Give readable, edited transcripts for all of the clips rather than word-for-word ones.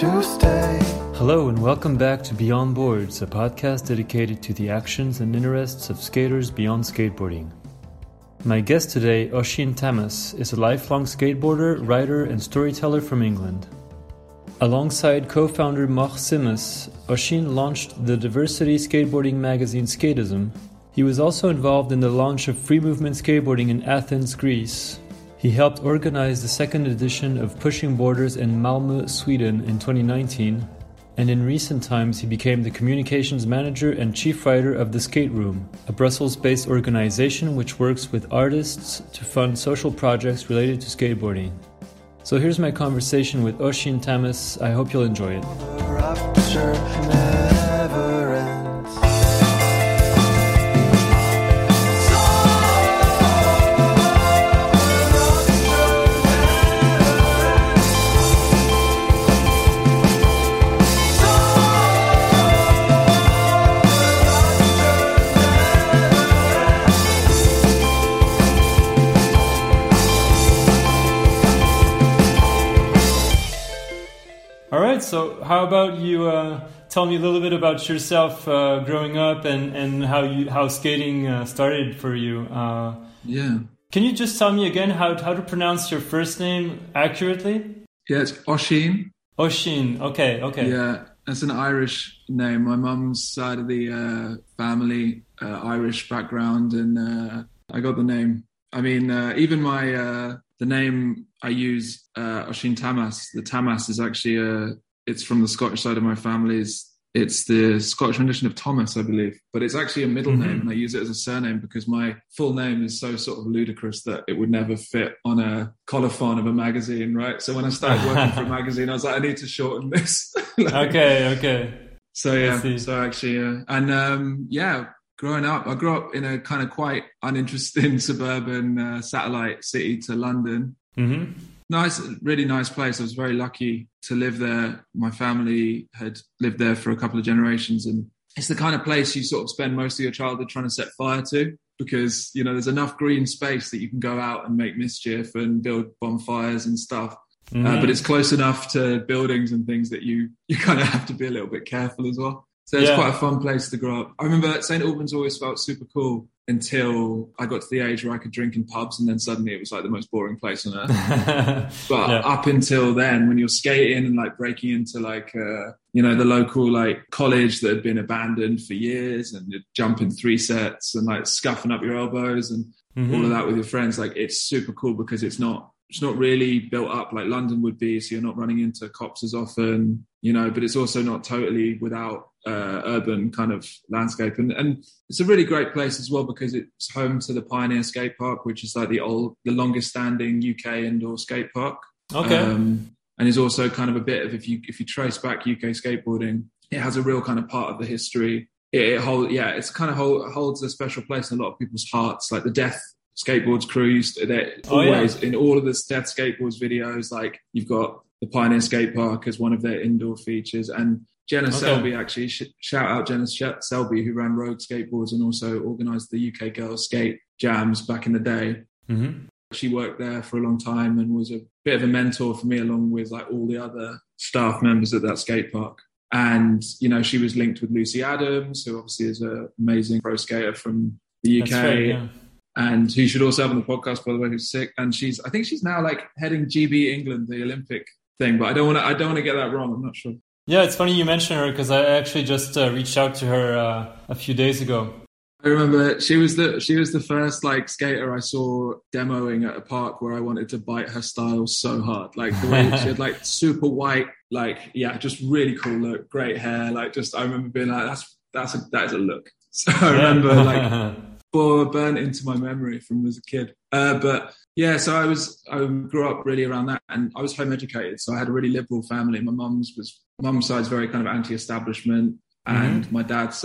to stay. Hello and welcome back to Beyond Boards, a podcast dedicated to the actions and interests of skaters beyond skateboarding. My guest today, Oisín Tamas, is a lifelong skateboarder, writer, and storyteller from England. Alongside co-founder Mocho Simas, Oisín launched the diversity skateboarding magazine Skateism. He was also involved in the launch of Free Movement Skateboarding in Athens, Greece. He helped organize the second edition of Pushing Boarders in Malmö, Sweden in 2019, and in recent times he became the communications manager and chief writer of The Skate Room, a Brussels-based organization which works with artists to fund social projects related to skateboarding. So here's my conversation with Oisín Tamas. I hope you'll enjoy it. So how about you tell me a little bit about yourself growing up and how skating started for you. Yeah. Can you just tell me again how to pronounce your first name accurately? Yeah, it's Oisín. Oisín, okay. Yeah, that's an Irish name. My mum's side of the family, Irish background, and I got the name. I mean, even my the name I use, Oisín Tamas, the Tamas is actually it's from the Scottish side of my family's. It's the Scottish rendition of Thomas, I believe. But it's actually a middle name, and I use it as a surname because my full name is so sort of ludicrous that it would never fit on a colophon of a magazine, right? So when I started working for a magazine, I was like, I need to shorten this. Okay. So yeah, so actually, and growing up, I grew up in a kind of quite uninteresting suburban satellite city to London. Mm-hmm. Nice, really nice place. I was very lucky to live there. My family had lived there for a couple of generations, and it's the kind of place you sort of spend most of your childhood trying to set fire to because, you know, there's enough green space that you can go out and make mischief and build bonfires and stuff. Mm-hmm. But it's close enough to buildings and things that you kind of have to be a little bit careful as well. So it's quite a fun place to grow up. I remember St. Albans always felt super cool until I got to the age where I could drink in pubs, and then suddenly it was like the most boring place on earth. But up until then, when you're skating and like breaking into like, the local like college that had been abandoned for years, and you're jumping three sets and like scuffing up your elbows and all of that with your friends, like it's super cool because it's not really built up like London would be. So you're not running into cops as often, you know, but it's also not totally without urban kind of landscape. And it's a really great place as well because it's home to the Pioneer Skate Park, which is like the longest standing UK indoor skate park. Okay. And is also kind of a bit of, if you trace back UK skateboarding, it has a real kind of part of the history. It holds a special place in a lot of people's hearts. Like the Death Skateboards crew in all of the Death Skateboards videos, like you've got the Pioneer Skate Park as one of their indoor features, and Jenna Selby, actually, shout out Jenna Selby, who ran Rogue Skateboards and also organised the UK Girls Skate Jams back in the day. Mm-hmm. She worked there for a long time and was a bit of a mentor for me, along with like all the other staff members at that skate park. And, you know, she was linked with Lucy Adams, who obviously is an amazing pro skater from the UK. That's right, yeah. And who should also have on the podcast, by the way, who's sick. And I think she's now like heading GB England, the Olympic thing, but I don't want to get that wrong. I'm not sure. Yeah, it's funny you mention her because I actually just reached out to her a few days ago. I remember she was the first like skater I saw demoing at a park where I wanted to bite her style so hard. Like the way she had like super white, like just really cool look, great hair. Like just I remember being like, that is a look. So I remember like burnt into my memory from as a kid. So I grew up really around that, and I was home educated, so I had a really liberal family. My mum's side's very kind of anti-establishment, and my dad's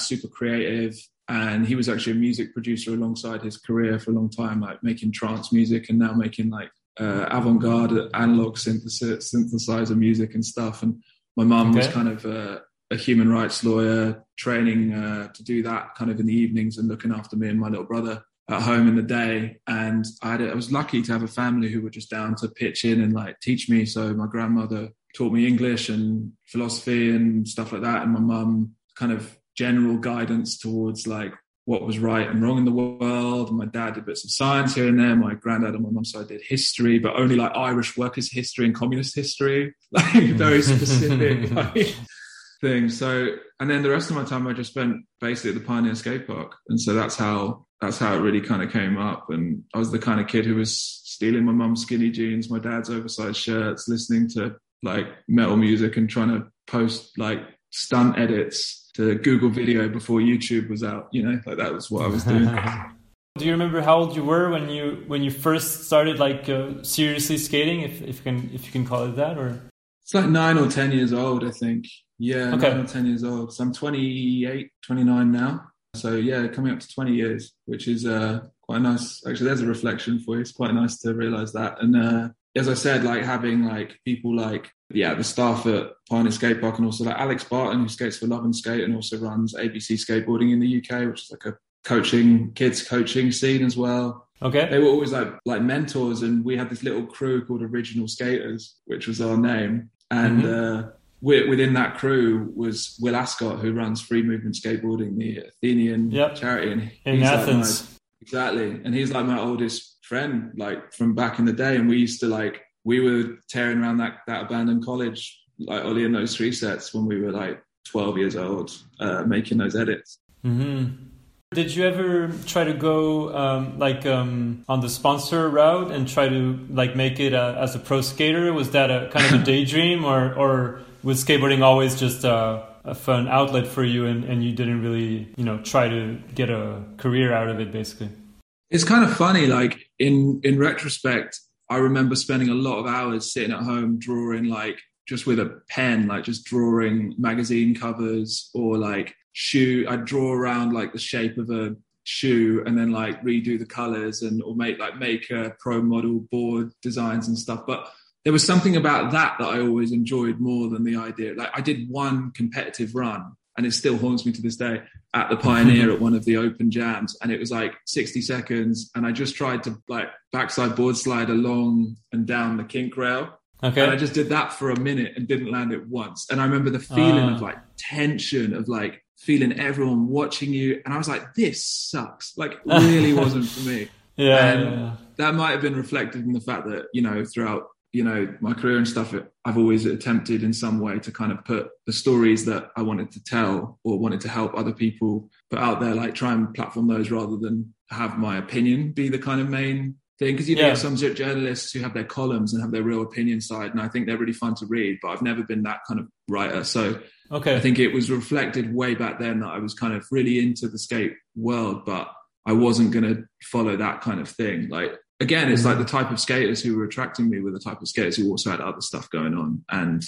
super creative, and he was actually a music producer alongside his career for a long time, like making trance music and now making like avant-garde analog synthesizer music and stuff. And my mum was kind of a human rights lawyer, training to do that kind of in the evenings and looking after me and my little brother at home in the day. And I was lucky to have a family who were just down to pitch in and like teach me. So my grandmother taught me English and philosophy and stuff like that. And my mum kind of general guidance towards like what was right and wrong in the world. And my dad did bits of science here and there. My granddad on my mum's side did history, but only like Irish workers history and communist history, like very specific like, things. So, and then the rest of my time I just spent basically at the Pioneer Skate Park. And so that's how it really kind of came up. And I was the kind of kid who was stealing my mum's skinny jeans, my dad's oversized shirts, listening to like metal music and trying to post like stunt edits to Google Video before YouTube was out, you know, like that was what I was doing. Do you remember how old you were when you first started like seriously skating, if you can call it that? Or it's like 9 or 10 years old, I think. Yeah, okay. 9 or 10 years old. So I'm 28, 29 now. So yeah, coming up to 20 years, which is quite nice. Actually, there's a reflection for you. It's quite nice to realize that. And as I said, like having like people like, yeah, the staff at Pioneer Skate Park and also like Alex Barton, who skates for Love and Skate and also runs ABC Skateboarding in the UK, which is like a kids coaching scene as well. Okay. They were always like mentors, and we had this little crew called Original Skaters, which was our name. And within that crew was Will Ascott, who runs Free Movement Skateboarding, the Athenian charity. And in Athens. Like exactly. And he's like my oldest friend, like from back in the day. And we used to like, we were tearing around that abandoned college, like Ollie and those three sets when we were like 12 years old, making those edits. Mm-hmm. Did you ever try to go on the sponsor route and try to like make it as a pro skater? Was that a kind of a daydream, or was skateboarding always just a fun outlet for you and you didn't really, you know, try to get a career out of it basically? It's kind of funny, like in retrospect, I remember spending a lot of hours sitting at home drawing, like just with a pen, like just drawing magazine covers or like shoe. I'd draw around like the shape of a shoe and then like redo the colors or make a pro model board designs and stuff. But there was something about that I always enjoyed more than the idea. Like I did one competitive run, and it still haunts me to this day, at the Pioneer at one of the open jams. And it was like 60 seconds. And I just tried to like backside board slide along and down the kink rail. Okay. And I just did that for a minute and didn't land it once. And I remember the feeling of like tension, of like feeling everyone watching you. And I was like, this sucks. Like really wasn't for me. Yeah, and that might have been reflected in the fact that, you know, throughout, you know, my career and stuff, I've always attempted in some way to kind of put the stories that I wanted to tell or wanted to help other people put out there, like try and platform those rather than have my opinion be the kind of main thing. Because, you know, some journalists who have their columns and have their real opinion side, and I think they're really fun to read, but I've never been that kind of writer. So I think it was reflected way back then that I was kind of really into the skate world, but I wasn't going to follow that kind of thing. Like, again, it's like the type of skaters who were attracting me were the type of skaters who also had other stuff going on. And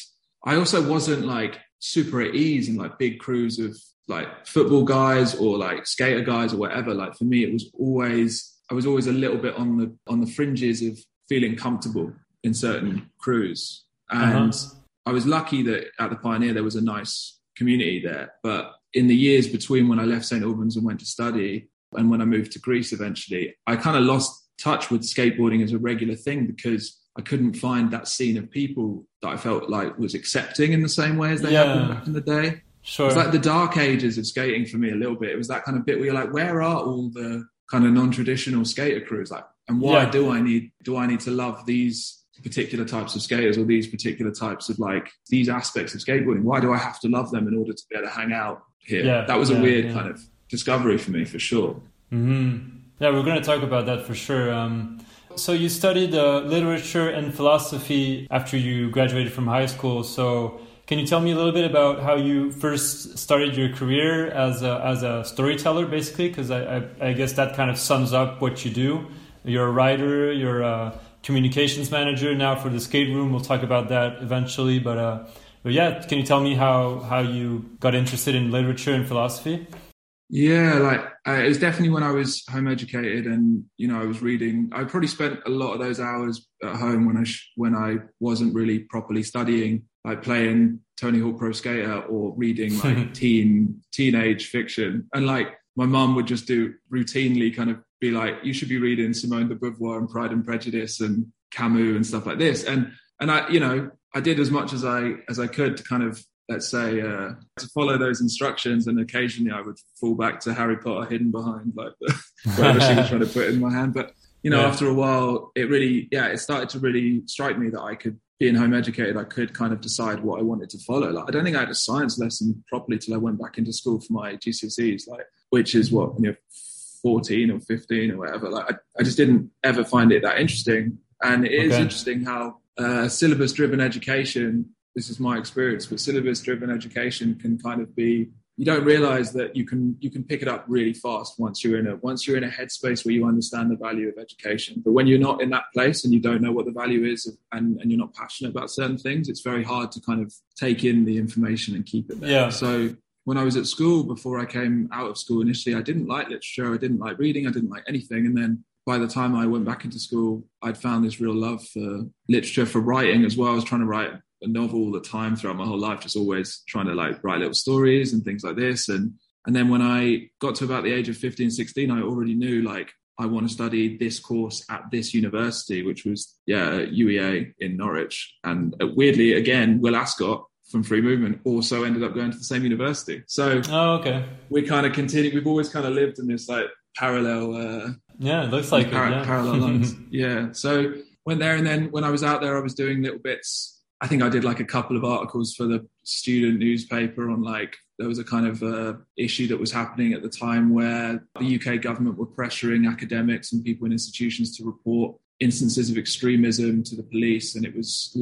I also wasn't like super at ease in like big crews of like football guys or like skater guys or whatever. Like for me, it was always, I was always a little bit on the fringes of feeling comfortable in certain crews. And I was lucky that at the Pioneer, there was a nice community there. But in the years between when I left St. Albans and went to study and when I moved to Greece eventually, I kind of lost touch with skateboarding as a regular thing because I couldn't find that scene of people that I felt like was accepting in the same way as they happened back in the day. Sure. It's like the dark ages of skating for me a little bit. It was that kind of bit where you're like, where are all the kind of non-traditional skater crews? Like, and why do I need to love these particular types of skaters or these particular types of like these aspects of skateboarding? Why do I have to love them in order to be able to hang out here? Yeah, that was a weird kind of discovery for me, for sure. Mm-hmm. Yeah, we're going to talk about that for sure. So you studied literature and philosophy after you graduated from high school. So can you tell me a little bit about how you first started your career as a storyteller, basically? Because I guess that kind of sums up what you do. You're a writer, you're a communications manager now for the Skate Room. We'll talk about that eventually. But yeah, can you tell me how you got interested in literature and philosophy? Yeah, like it was definitely when I was home educated, and you know I was reading. I probably spent a lot of those hours at home when I wasn't really properly studying, like playing Tony Hawk Pro Skater or reading like teenage fiction. And like my mum would just do routinely kind of be like, "You should be reading Simone de Beauvoir and Pride and Prejudice and Camus and stuff like this." And And I did as much as I could to kind of, let's say, to follow those instructions. And occasionally I would fall back to Harry Potter hidden behind like whatever she was trying to put in my hand. But, after a while, it started to really strike me that I could, being home educated, I could kind of decide what I wanted to follow. Like, I don't think I had a science lesson properly till I went back into school for my GCSEs, like, which is 14 or 15 or whatever. Like, I just didn't ever find it that interesting. And it is interesting how syllabus-driven education, this is my experience, but syllabus-driven education can kind of be, you don't realize that you can pick it up really fast once you're in a headspace where you understand the value of education. But when you're not in that place and you don't know what the value is and you're not passionate about certain things, it's very hard to kind of take in the information and keep it there. Yeah. So when I was at school, before I came out of school initially, I didn't like literature. I didn't like reading. I didn't like anything. And then by the time I went back into school, I'd found this real love for literature, for writing as well. I was trying to write a novel all the time throughout my whole life, just always trying to like write little stories and things like this. And then when I got to about the age of 15, 16, I already knew like I want to study this course at this university, which was UEA in Norwich. And weirdly, again, Will Ascott from Free Movement also ended up going to the same university. So we kind of continued. We've always kind of lived in this like parallel. It looks like parallel lines. Yeah. So went there, and then when I was out there, I was doing little bits. I think I did like a couple of articles for the student newspaper on like, there was a kind of issue that was happening at the time where the UK government were pressuring academics and people in institutions to report instances of extremism to the police. And it's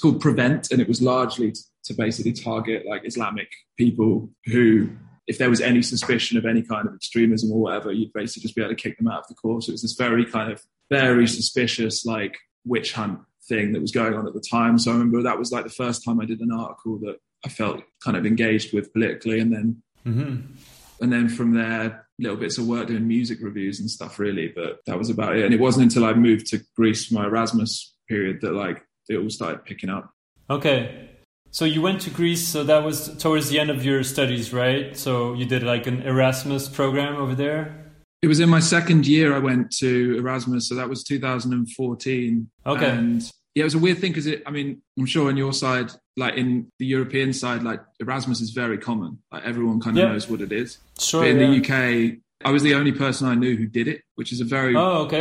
called Prevent. And it was largely to basically target like Islamic people who, if there was any suspicion of any kind of extremism or whatever, you'd basically just be able to kick them out of the course. It was this very kind of very suspicious, like witch hunt thing that was going on at the time. So I remember that was like the first time I did an article that I felt kind of engaged with politically. And then from there, little bits of work doing music reviews and stuff really, but that was about it. And it wasn't until I moved to Greece for my Erasmus period that like it all started picking up. Okay. So you went to Greece, so that was towards the end of your studies, right? So you did like an Erasmus program over there? It was in my second year I went to Erasmus, so that was 2014. Okay. And yeah, it was a weird thing because I'm sure on your side, like in the European side, like Erasmus is very common. Like everyone kind of knows what it is. Sure. But in the UK, I was the only person I knew who did it, which is a very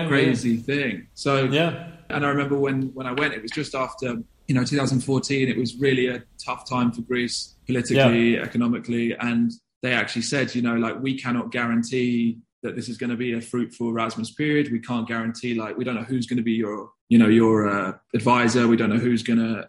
crazy thing. So and I remember when I went, it was just after 2014. It was really a tough time for Greece politically, economically, and they actually said, like we cannot guarantee that this is going to be a fruitful Erasmus period. We can't guarantee, like, we don't know who's going to be your advisor. We don't know who's going to,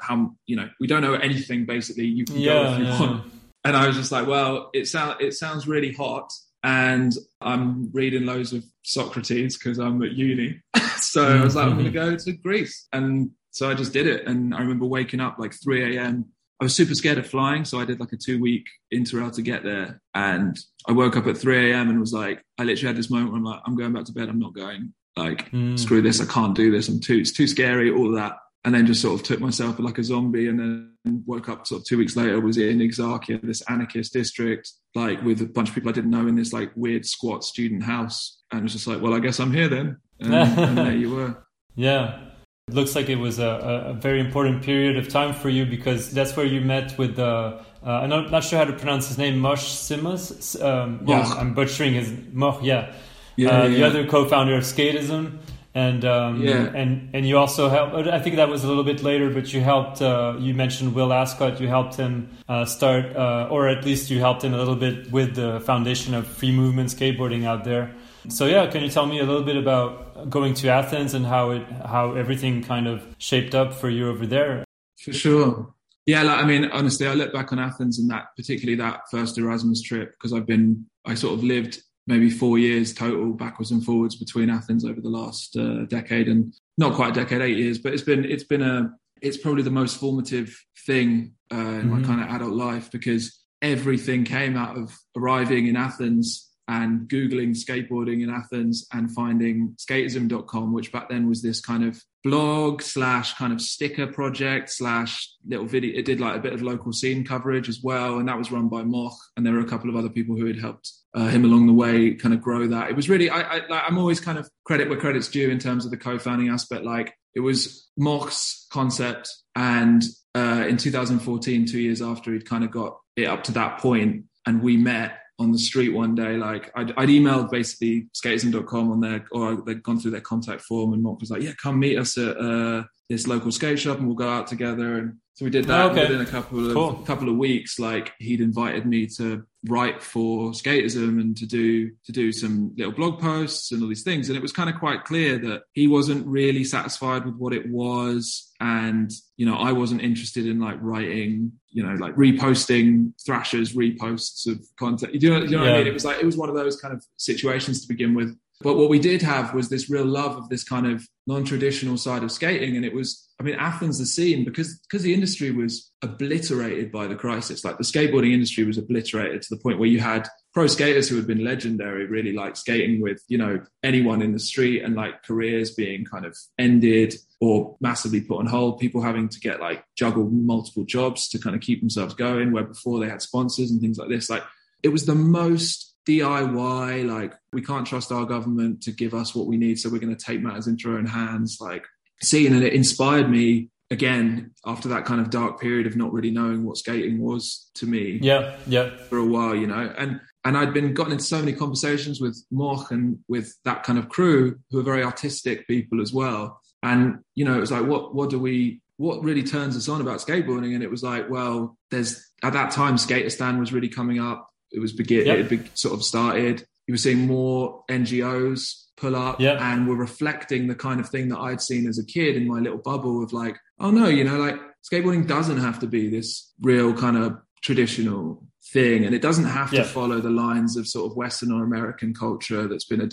we don't know anything, basically. You can go if you want. And I was just like, well, it sounds really hot. And I'm reading loads of Socrates because I'm at uni. So I was like, I'm going to go to Greece. And so I just did it. And I remember waking up like 3 a.m. I was super scared of flying, so I did like a 2-week interrail to get there. And I woke up at 3 a.m. and was like, I literally had this moment where I'm like, I'm going back to bed. I'm not going. Like, screw this. I can't do this. It's too scary, all of that. And then just sort of took myself like a zombie, and then woke up sort of 2 weeks later, was in Exarchia, this anarchist district, like with a bunch of people I didn't know in this like weird squat student house. And it was just like, well, I guess I'm here then. And there you were. Yeah. It looks like it was a very important period of time for you, because that's where you met with I'm not sure how to pronounce his name, Mocho Simas. I'm butchering his Moch. The other co-founder of Skateism, and you also helped. I think that was a little bit later, but you helped. You mentioned Will Ascott. You helped him start, or at least you helped him a little bit with the foundation of Free Movement Skateboarding out there. So can you tell me a little bit about going to Athens and how everything kind of shaped up for you over there? For sure. Yeah, honestly, I look back on Athens and that, particularly that first Erasmus trip, because I sort of lived maybe 4 years total backwards and forwards between Athens over the last decade, and not quite a decade, 8 years, but it's probably the most formative thing in my kind of adult life, because everything came out of arriving in Athens and Googling skateboarding in Athens and finding skateism.com, which back then was this kind of blog / kind of sticker project / little video. It did like a bit of local scene coverage as well. And that was run by Moch. And there were a couple of other people who had helped him along the way kind of grow that. It was really, I'm always kind of credit where credit's due in terms of the co-founding aspect. Like It was Mark's concept, and in 2014, 2 years after he'd kind of got it up to that point, and we met on the street one day. Like I'd emailed basically skateism.com on their, or they'd gone through their contact form, and Mark was like, yeah, come meet us at this local skate shop and we'll go out together. And so we did that. Okay. Within a couple of weeks, like he'd invited me to write for Skateism and to do some little blog posts and all these things. And it was kind of quite clear that he wasn't really satisfied with what it was. And, you know, I wasn't interested in like writing, you know, like reposting Thrasher's reposts of content. You know what I mean? It was one of those kind of situations to begin with. But what we did have was this real love of this kind of non-traditional side of skating. And it was, I mean, Athens, the scene, because the industry was obliterated by the crisis. Like the skateboarding industry was obliterated to the point where you had pro skaters who had been legendary, really like skating with, you know, anyone in the street, and like careers being kind of ended or massively put on hold, people having to get like juggle multiple jobs to kind of keep themselves going, where before they had sponsors and things like this. Like it was the most DIY, like we can't trust our government to give us what we need, so we're going to take matters into our own hands, like seeing. And it inspired me again after that kind of dark period of not really knowing what skating was to me for a while, you know. And I'd been gotten into so many conversations with Moch and with that kind of crew who are very artistic people as well. And, you know, it was like, what really turns us on about skateboarding? And it was like, well, there's, at that time, Skateistan was really coming up. It was sort of started. You were seeing more NGOs pull up, and were reflecting the kind of thing that I'd seen as a kid in my little bubble of like, oh no, you know, like skateboarding doesn't have to be this real kind of traditional thing, and it doesn't have to follow the lines of sort of Western or American culture that's been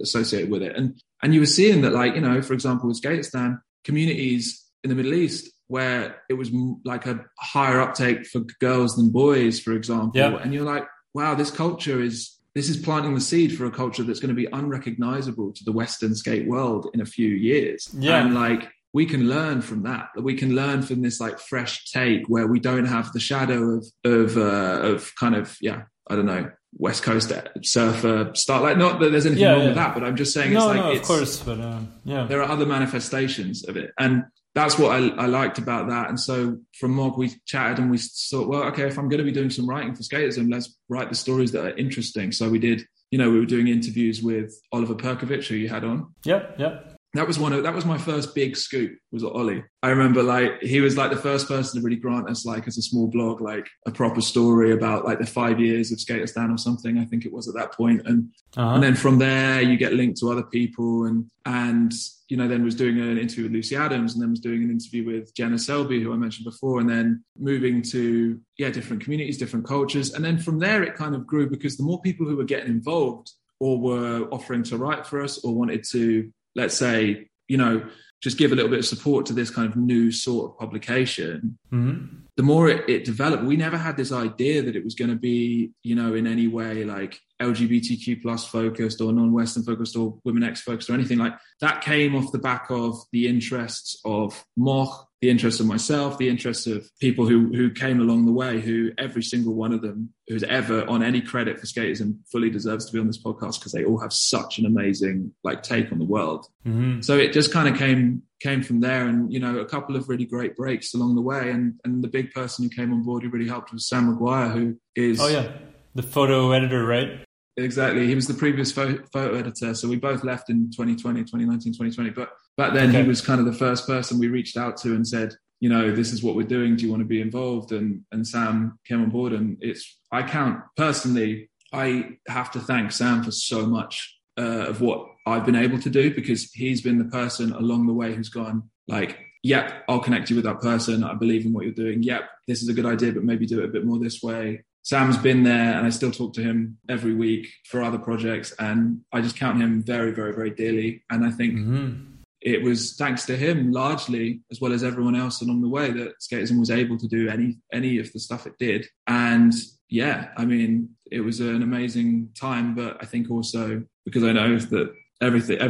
associated with it. And you were seeing that, like, you know, for example, with Skateistan, communities in the Middle East where it was like a higher uptake for girls than boys, for example. Yeah. And you're like, wow, this is planting the seed for a culture that's going to be unrecognizable to the Western skate world in a few years. Yeah. And like, we can learn from that. We can learn from this like fresh take where we don't have the shadow of kind of, I don't know, West Coast surfer start. Like, not that there's anything wrong with that, but I'm just saying of course, but there are other manifestations of it. And that's what I liked about that. And so from Mog, we chatted and we thought, well, okay, if I'm going to be doing some writing for Skateism, let's write the stories that are interesting. So we did, you know, we were doing interviews with Oliver Perkovich, who you had on. Yep. That was my first big scoop, was Ollie. I remember like, he was like the first person to really grant us, like as a small blog, like a proper story about like the 5 years of Skateistan or something, I think it was at that point. And, and then from there you get linked to other people and, you know, then was doing an interview with Lucy Adams, and then was doing an interview with Jenna Selby, who I mentioned before, and then moving to, different communities, different cultures. And then from there, it kind of grew, because the more people who were getting involved or were offering to write for us or wanted to, let's say, you know, just give a little bit of support to this kind of new sort of publication, the more it developed. We never had this idea that it was going to be, you know, in any way like LGBTQ plus focused or non-Western focused or women X focused or anything like that. Came off the back of the interests of Moch, the interests of myself, the interests of people who came along the way, who every single one of them who's ever on any credit for Skateism fully deserves to be on this podcast, because they all have such an amazing like take on the world. So it just kind of came from there. And, you know, a couple of really great breaks along the way. And the big person who came on board who really helped was Sam Maguire, who is... Oh, yeah. The photo editor, right? Exactly. He was the previous photo editor. So we both left in 2020. But back then he was kind of the first person we reached out to and said, you know, this is what we're doing. Do you want to be involved? And Sam came on board. And I have to thank Sam for so much of what I've been able to do, because he's been the person along the way who's gone like, yep, I'll connect you with that person. I believe in what you're doing. Yep, this is a good idea, but maybe do it a bit more this way. Sam's been there, and I still talk to him every week for other projects, and I just count him very, very, very dearly. And I think it was thanks to him largely, as well as everyone else along the way, that Skateism was able to do any of the stuff it did. And yeah, I mean, it was an amazing time, but I think also because I know that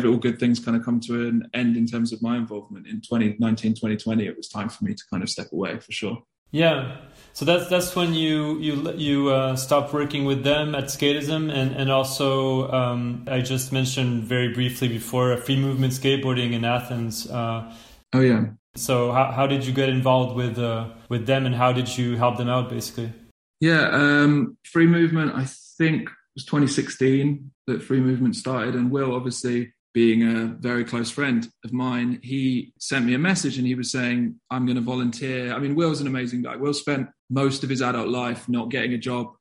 all good things kind of come to an end in terms of my involvement in 2019, 2020, it was time for me to kind of step away for sure. Yeah. So that's when you stopped working with them at Skateism, and also I just mentioned very briefly before Free Movement Skateboarding in Athens. Oh yeah. So how did you get involved with them, and how did you help them out basically? Yeah, Free Movement, I think it was 2016 that Free Movement started, and Will, obviously being a very close friend of mine, he sent me a message and he was saying, I'm going to volunteer. I mean, Will's an amazing guy. Will spent most of his adult life not getting a job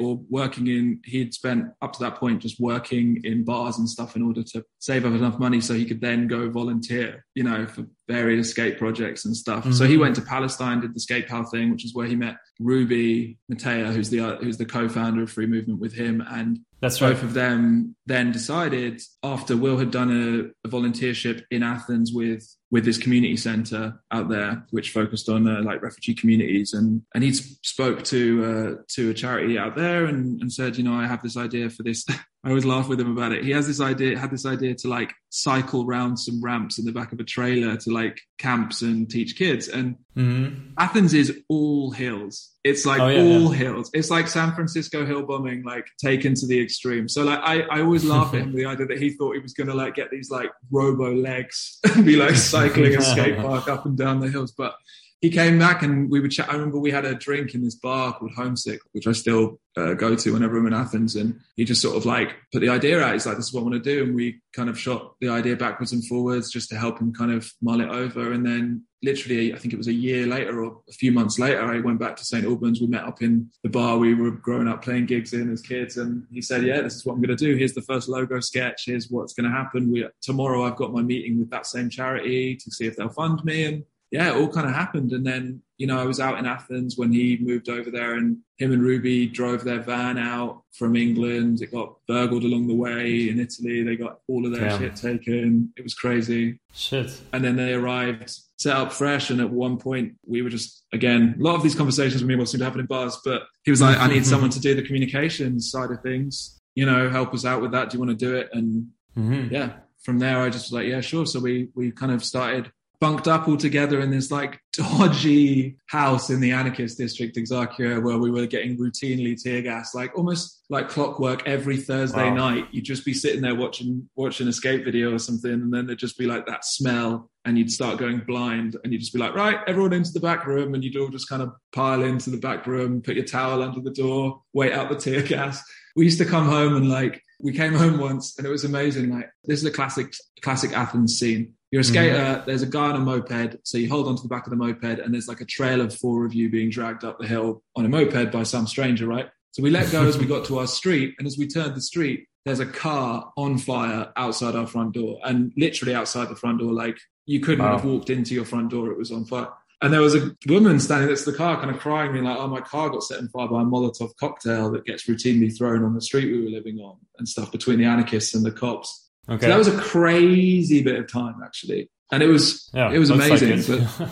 or working in, he'd spent up to that point just working in bars and stuff in order to save up enough money so he could then go volunteer, you know, for various skate projects and stuff. Mm-hmm. So he went to Palestine, did the Skate Pal thing, which is where he met Ruby Matea, who's the co-founder of Free Movement with him. And that's right. Both of them then decided, after Will had done a volunteership in Athens with this community center out there, which focused on like refugee communities. And he spoke to a charity out there and said, you know, I have this idea for this. I always laugh with him about it. He had this idea to like cycle round some ramps in the back of a trailer to like camps and teach kids. And mm-hmm. Athens is all hills. It's like hills. It's like San Francisco hill bombing, like taken to the extreme. So like I always laugh at him, the idea that he thought he was going to like get these like robo legs and be like cycling a skate park up and down the hills. But he came back and we would chat. I remember we had a drink in this bar called Homesick, which I still go to whenever I'm in Athens. And he just sort of like put the idea out. He's like, this is what I want to do. And we kind of shot the idea backwards and forwards just to help him kind of mull it over. And then literally, I think it was a year later or a few months later, I went back to St. Albans. We met up in the bar we were growing up playing gigs in as kids. And he said, yeah, this is what I'm going to do. Here's the first logo sketch. Here's what's going to happen. Tomorrow I've got my meeting with that same charity to see if they'll fund me. And yeah, it all kind of happened. And then, you know, I was out in Athens when he moved over there, and him and Ruby drove their van out from England. It got burgled along the way in Italy. They got all of their shit taken. It was crazy. Shit. And then they arrived, set up fresh. And at one point we were just, again, a lot of these conversations with me will seem to happen in bars, but he was like, I need someone to do the communications side of things, you know, help us out with that. Do you want to do it? And yeah, from there, I just was like, yeah, sure. So we kind of started bunked up all together in this like dodgy house in the anarchist district, Exarchia, where we were getting routinely tear gas, like almost like clockwork every Thursday night. You'd just be sitting there watching a skate video or something. And then there'd just be like that smell and you'd start going blind and you'd just be like, right, everyone into the back room. And you'd all just kind of pile into the back room, put your towel under the door, wait out the tear gas. We used to come home and like, we came home once and it was amazing. Like, this is a classic Athens scene. You're a skater, there's a guy on a moped, so you hold onto the back of the moped and there's like a trail of four of you being dragged up the hill on a moped by some stranger, right? So we let go as we got to our street, and as we turned the street, there's a car on fire outside our front door, and literally outside the front door, like you couldn't have walked into your front door, it was on fire. And there was a woman standing next to the car kind of crying, being like, oh, my car got set on fire by a Molotov cocktail that gets routinely thrown on the street we were living on and stuff between the anarchists and the cops. Okay. So that was a crazy bit of time, actually. And it was amazing. Like it. But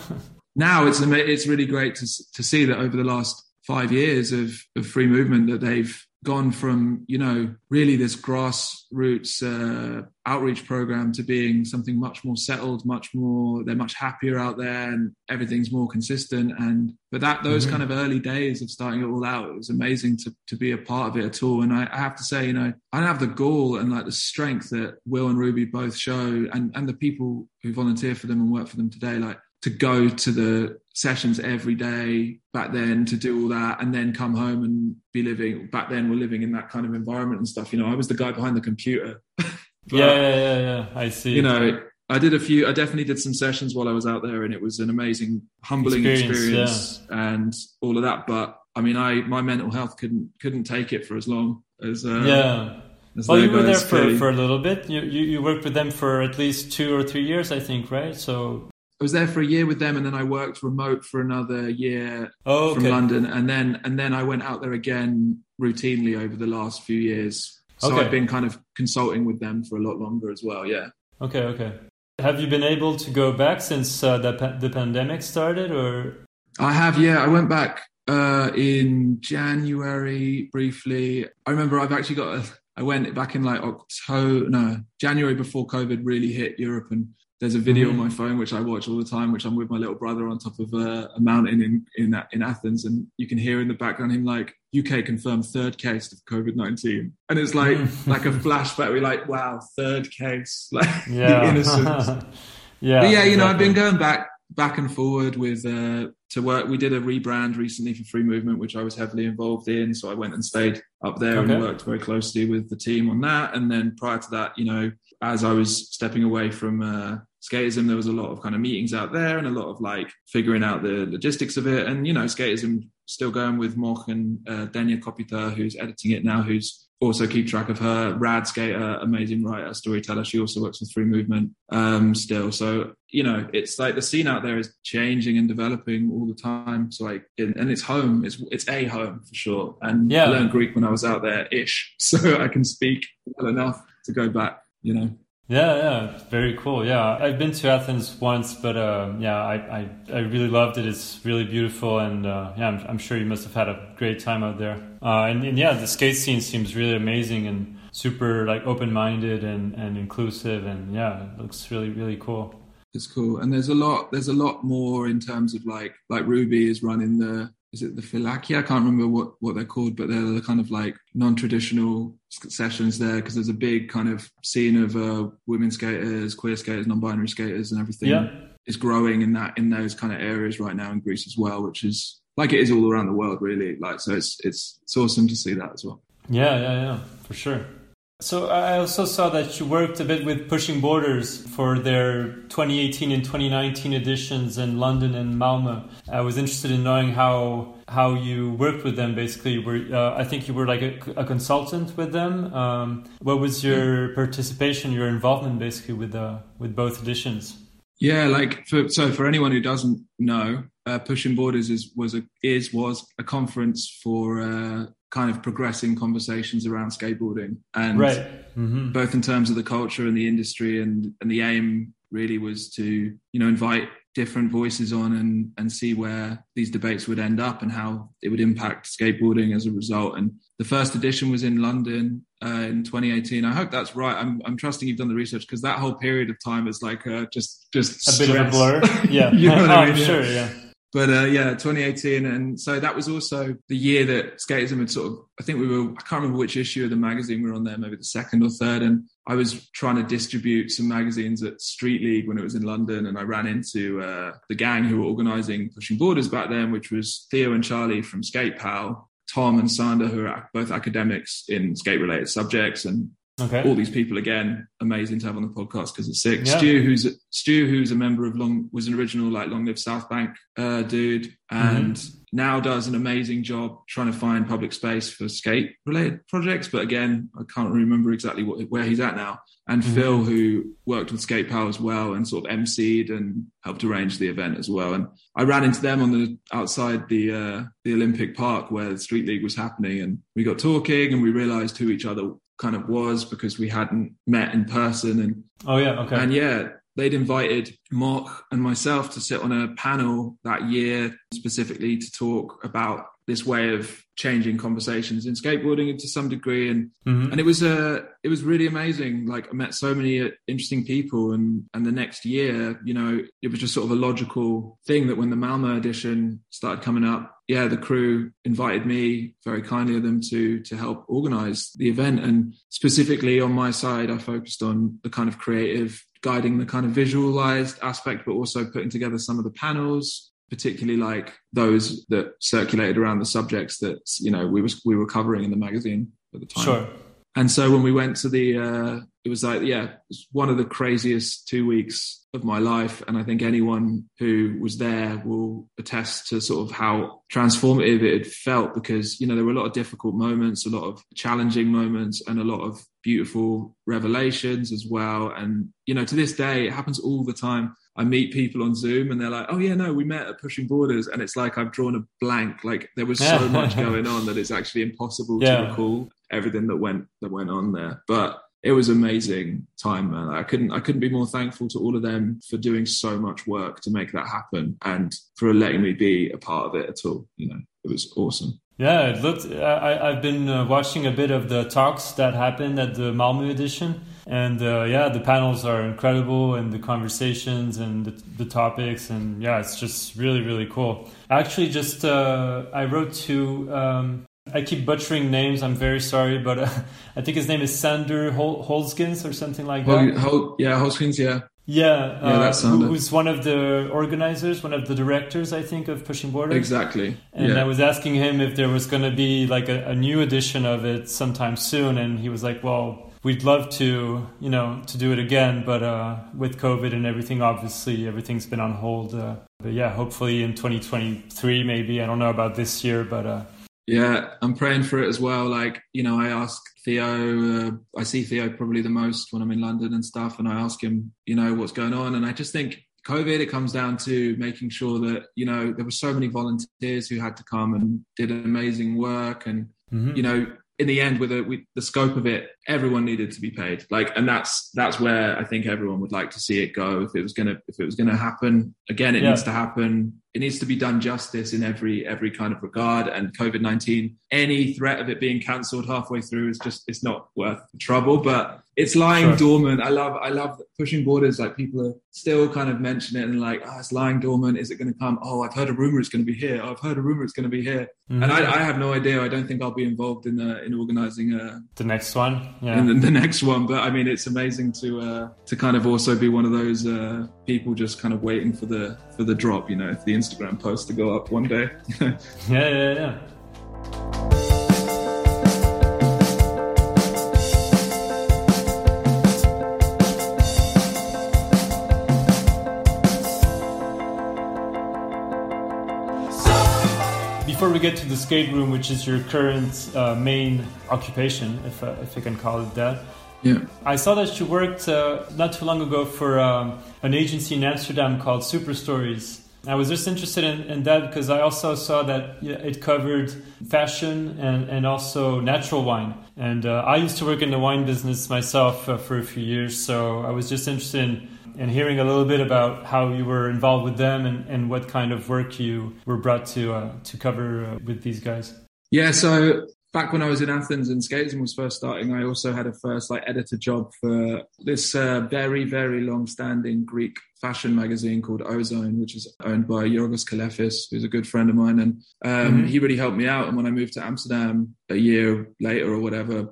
now it's really great to see that over the last 5 years of Free Movement, that they've gone from, you know, really this grassroots outreach program to being something much more settled, they're much happier out there and everything's more consistent. But those kind of early days of starting it all out, it was amazing to be a part of it at all. And I have to say, you know, I don't have the gall and like the strength that Will and Ruby both show and the people who volunteer for them and work for them today, like to go to the sessions every day back then, to do all that and then come home and be living. Back then we're living in that kind of environment and stuff. You know, I was the guy behind the computer. But, yeah. I see. You know, I definitely did some sessions while I was out there and it was an amazing, humbling experience and all of that. But I mean, my mental health couldn't take it for as long as, Well, you were there for a little bit. You worked with them for at least 2 or 3 years, I think, right? So I was there for a year with them, and then I worked remote for another year from London, and then I went out there again routinely over the last few years. So I've been kind of consulting with them for a lot longer as well. Yeah. Okay. Have you been able to go back since the pandemic started, or? I have. Yeah, I went back in January briefly. I remember I've actually got I went back in like January before COVID really hit Europe, and There's a video on my phone which I watch all the time, which I'm with my little brother on top of a mountain in Athens, and you can hear in the background him like, UK confirmed third case of COVID-19, and it's like like a flashback. We're like, wow, third case, like the innocence. Exactly. I've been going back and forward with to work. We did a rebrand recently for Free Movement, which I was heavily involved in, so I went and stayed up there and worked very closely with the team on that. And then prior to that, as I was stepping away from Skateism, there was a lot of kind of meetings out there and a lot of like figuring out the logistics of it. And Skateism still going with Moch and Denya Kopita, who's editing it now, who's also keep track of her, rad skater, amazing writer, storyteller. She also works with Free Movement still. So, it's like the scene out there is changing and developing all the time. So like, and it's home. It's a home for sure. And I learned Greek when I was out there ish, so I can speak well enough to go back, Yeah, very cool. Yeah, I've been to Athens once, but I really loved it. It's really beautiful, and I'm sure you must have had a great time out there. And the skate scene seems really amazing and super like open-minded and inclusive, and it looks really, really cool. It's cool, and there's a lot more in terms of like Ruby is running the Philakia? I can't remember what they're called, but they're the kind of like non-traditional sessions there, because there's a big kind of scene of women skaters, queer skaters, non-binary skaters, and everything is growing in those kind of areas right now in Greece as well, which is like it is all around the world really. Like, so it's awesome to see that as well. Yeah, for sure. So I also saw that you worked a bit with Pushing Boarders for their 2018 and 2019 editions in London and Malmö. I was interested in knowing how you worked with them. Basically, I think you were like a consultant with them. What was your participation, your involvement, basically with both editions? Yeah, for anyone who doesn't know, Pushing Boarders was a conference for kind of progressing conversations around skateboarding, and both in terms of the culture and the industry, and the aim really was to invite different voices on and see where these debates would end up and how it would impact skateboarding as a result. And the first edition was in London in 2018. I hope that's right. I'm trusting you've done the research, because that whole period of time is like just a bit of a blur. Yeah, I'm sure. Yeah. But 2018, and so that was also the year that Skateism had I can't remember which issue of the magazine we were on there, maybe the second or third, and I was trying to distribute some magazines at Street League when it was in London, and I ran into the gang who were organising Pushing Borders back then, which was Theo and Charlie from Skate Pal, Tom and Sander, who are both academics in skate-related subjects, and all these people, again, amazing to have on the podcast because it's sick. Yeah. Stu, who's a member of was an original like Long Live South Bank dude, and now does an amazing job trying to find public space for skate related projects. But again, I can't remember exactly where he's at now. And Phil, who worked with Skate Pal as well and sort of emceed and helped arrange the event as well. And I ran into them outside the Olympic Park where the Street League was happening, and we got talking and we realised who each other kind of was, because we hadn't met in person. And they'd invited Mark and myself to sit on a panel that year specifically to talk about this way of changing conversations in skateboarding to some degree, and it was really amazing. Like, I met so many interesting people, and the next year, it was just sort of a logical thing that when the Malmö edition started coming up, the crew invited me very kindly of them to help organize the event. And specifically on my side, I focused on the kind of creative, guiding the kind of visualized aspect, but also putting together some of the panels, particularly like those that circulated around the subjects that, we were covering in the magazine at the time. Sure. And so when we went to the, it was like, it was one of the craziest 2 weeks of my life. And I think anyone who was there will attest to sort of how transformative it had felt, because, there were a lot of difficult moments, a lot of challenging moments, and a lot of beautiful revelations as well. And, to this day, it happens all the time. I meet people on Zoom and they're like, oh yeah, no, we met at Pushing Borders. And it's like, I've drawn a blank. Like, there was so much going on that it's actually impossible to recall everything that went on there. But it was amazing time, man. I couldn't be more thankful to all of them for doing so much work to make that happen, and for letting me be a part of it at all. It was awesome. Yeah, it looked. I've been watching a bit of the talks that happened at the Malmö edition. And yeah, the panels are incredible, and the conversations and the topics, and yeah, it's just really, really cool. Actually, just I wrote to I keep butchering names, I'm very sorry, but I think his name is Sander Holskins or something like that. Holskins, yeah. Yeah, who's one of the organizers, one of the directors, I think, of Pushing Boarders. Exactly. And yeah. I was asking him if there was going to be like a new edition of it sometime soon, and he was like, well, we'd love to, you know, to do it again, but with COVID and everything, obviously, everything's been on hold. But yeah, hopefully in 2023, maybe. I don't know about this year, but... yeah, I'm praying for it as well. Like, you know, I ask Theo, I see Theo probably the most when I'm in London and stuff. And I ask him, you know, what's going on. And I just think COVID, it comes down to making sure that, you know, there were so many volunteers who had to come and did amazing work. And, you know, in the end, with the scope of it, everyone needed to be paid. Like, and that's where I think everyone would like to see it go. If it was gonna happen again, it needs to happen. It needs to be done justice in every kind of regard. And COVID-19, any threat of it being cancelled halfway through it's not worth the trouble. But it's lying dormant. I love Pushing Boarders. Like, people are still kind of mentioning it and like, oh, it's lying dormant. Is it going to come? Oh, I've heard a rumor it's going to be here. Mm-hmm. And I have no idea. I don't think I'll be involved in organising the next one. Yeah. And then the next one. But I mean, it's amazing to kind of also be one of those people just kind of waiting for the drop. You know, for the Instagram post to go up one day. Yeah. Before we get to the Skate Room, which is your current main occupation, if I can call it that, yeah, I saw that you worked not too long ago for an agency in Amsterdam called Super Stories. I was just interested in that because I also saw that it covered fashion and also natural wine. And I used to work in the wine business myself for a few years, so I was just interested in hearing a little bit about how you were involved with them and what kind of work you were brought to cover with these guys. Yeah, so back when I was in Athens and Skateism was first starting, I also had a first editor job for this very, very long-standing Greek fashion magazine called Ozone, which is owned by Yorgos Kalefis, who's a good friend of mine. And he really helped me out. And when I moved to Amsterdam a year later or whatever,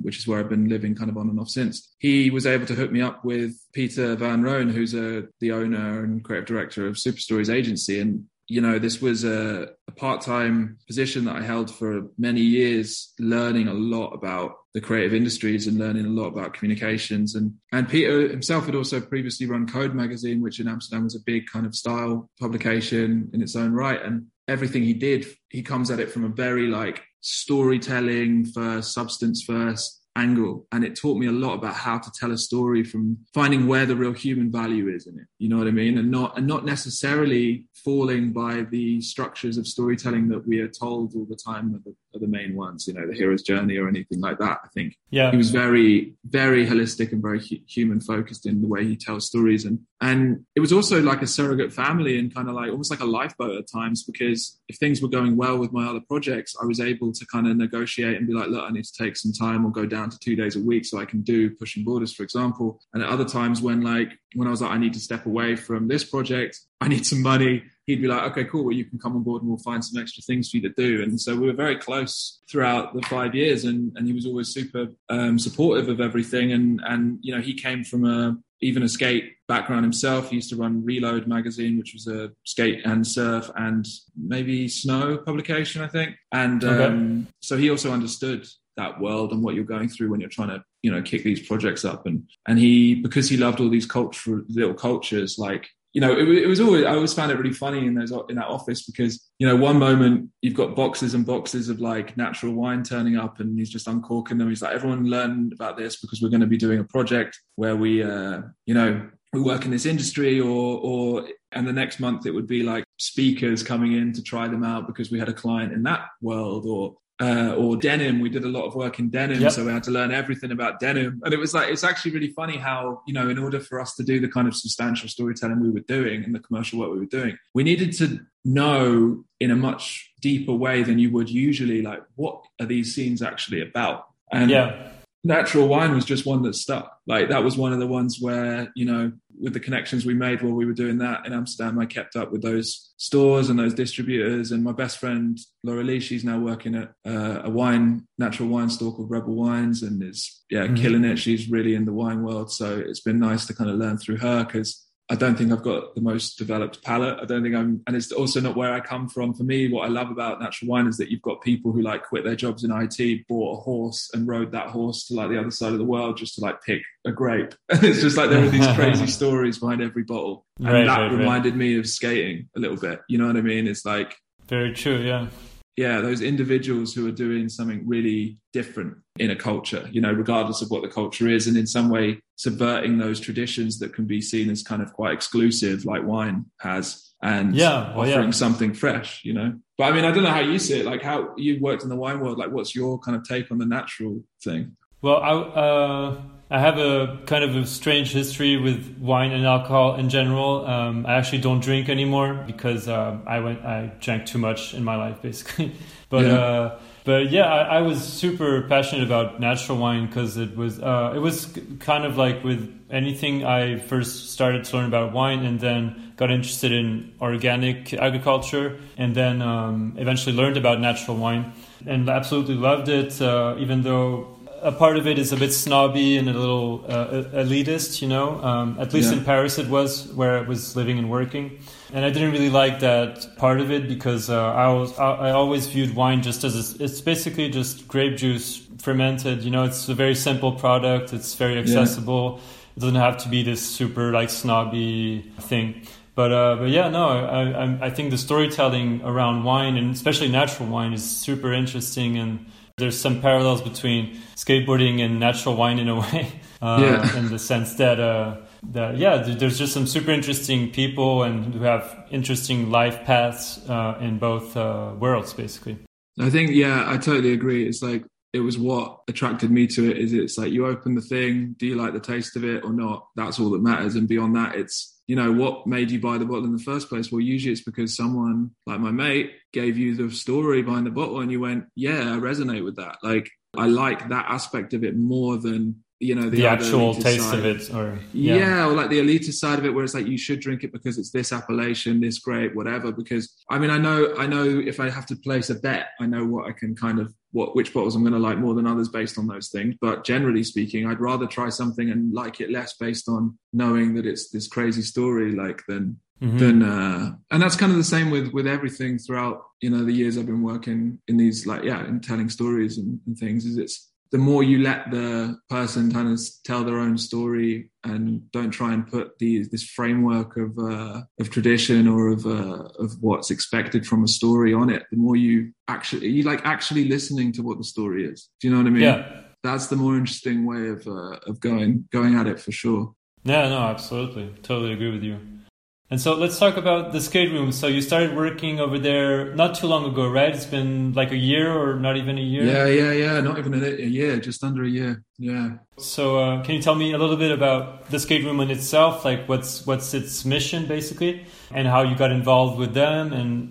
which is where I've been living kind of on and off since, he was able to hook me up with Peter Van Roon, who's the owner and creative director of Super Stories Agency. And, you know, this was a part-time position that I held for many years, learning a lot about the creative industries and learning a lot about communications. And Peter himself had also previously run Code Magazine, which in Amsterdam was a big kind of style publication in its own right. And everything he did, he comes at it from a very storytelling first, substance first angle. And it taught me a lot about how to tell a story from finding where the real human value is in it. You know what I mean? And not necessarily falling by the structures of storytelling that we are told all the time are the main ones, you know, the hero's journey or anything like that. I think he was very, very holistic and very human focused in the way he tells stories. And it was also like a surrogate family and kind of almost like a lifeboat at times, because if things were going well with my other projects, I was able to kind of negotiate and be like, look, I need to take some time or go down to 2 days a week so I can do Pushing Boarders, for example. And at other times when I was like, I need to step away from this project, I need some money, he'd be like, okay, cool, well, you can come on board and we'll find some extra things for you to do. And so we were very close throughout the 5 years, and he was always super supportive of everything. And you know, he came from even a skate background himself. He used to run Reload magazine, which was a skate and surf and maybe snow publication, I think. And so he also understood that world and what you're going through when you're trying to, you know, kick these projects up. And he, because he loved all these little cultures, like, you know, it was always, I always found it really funny in that office, because, you know, one moment you've got boxes and boxes of natural wine turning up and he's just uncorking them. He's like, everyone learn about this because we're going to be doing a project where we, you know, we work in this industry or, and the next month it would be like speakers coming in to try them out because we had a client in that world or denim. We did a lot of work in denim. Yep. So we had to learn everything about denim. And it was it's actually really funny how, you know, in order for us to do the kind of substantial storytelling we were doing and the commercial work we were doing, we needed to know in a much deeper way than you would usually, what are these scenes actually about? And Natural Wine was just one that stuck. Like, that was one of the ones where, you know, with the connections we made while we were doing that in Amsterdam, I kept up with those stores and those distributors. And my best friend, Laura Lee, she's now working at a wine, natural wine store called Rebel Wines, and is killing it. She's really in the wine world. So it's been nice to kind of learn through her, because I don't think I've got the most developed palate. I don't think I'm, and it's also not where I come from. For me, what I love about natural wine is that you've got people who like quit their jobs in IT, bought a horse and rode that horse to like the other side of the world just to like pick a grape. It's just like there are these crazy stories behind every bottle. And that reminded me of skating a little bit. You know what I mean? It's like... Very true, yeah. Yeah, those individuals who are doing something really different in a culture, you know, regardless of what the culture is, and in some way subverting those traditions that can be seen as kind of quite exclusive, like wine has, and offering something fresh, you know. But I mean, I don't know how you see it, like how you worked in the wine world, like what's your kind of take on the natural thing? Well, I have a kind of a strange history with wine and alcohol in general. I actually don't drink anymore because I drank too much in my life, basically. But I was super passionate about natural wine because it was kind of like with anything. I first started to learn about wine and then got interested in organic agriculture, and then eventually learned about natural wine and absolutely loved it, even though a part of it is a bit snobby and a little elitist, you know, at least in Paris it was, where I was living and working. And I didn't really like that part of it because I always viewed wine just as it's basically just grape juice fermented, you know. It's a very simple product. It's very accessible. It doesn't have to be this super like snobby thing. But I think the storytelling around wine, and especially natural wine, is super interesting, and there's some parallels between skateboarding and natural wine in a way, in the sense that, there's just some super interesting people and who have interesting life paths in both worlds, basically. I think, I totally agree. It's like, it was what attracted me to it. Is it's like, you open the thing, do you like the taste of it or not? That's all that matters. And beyond that, it's, you know, what made you buy the bottle in the first place? Well, usually it's because someone like my mate gave you the story behind the bottle and you went, yeah, I resonate with that. Like, I like that aspect of it more than, you know, the actual taste side of it. Or or like the elitist side of it, where it's like, you should drink it because it's this appellation, this grape, whatever. Because I mean, I know if I have to place a bet, I know what I can kind of, which bottles I'm going to like more than others based on those things. But generally speaking, I'd rather try something and like it less based on knowing that it's this crazy story, like, than and that's kind of the same with everything throughout, you know, the years I've been working in these, like, in telling stories and things, is it's the more you let the person kind of tell their own story and don't try and put this framework of tradition or of what's expected from a story on it, the more you actually listening to what the story is. Do you know what I mean? Yeah. That's the more interesting way of going at it, for sure. Yeah, no, absolutely. Totally agree with you. And so let's talk about the Skate Room. So you started working over there not too long ago, right? It's been like a year or not even a year? Yeah. Not even a year, just under a year. Yeah. So can you tell me a little bit about the Skate Room in itself? Like what's its mission basically, and how you got involved with them, and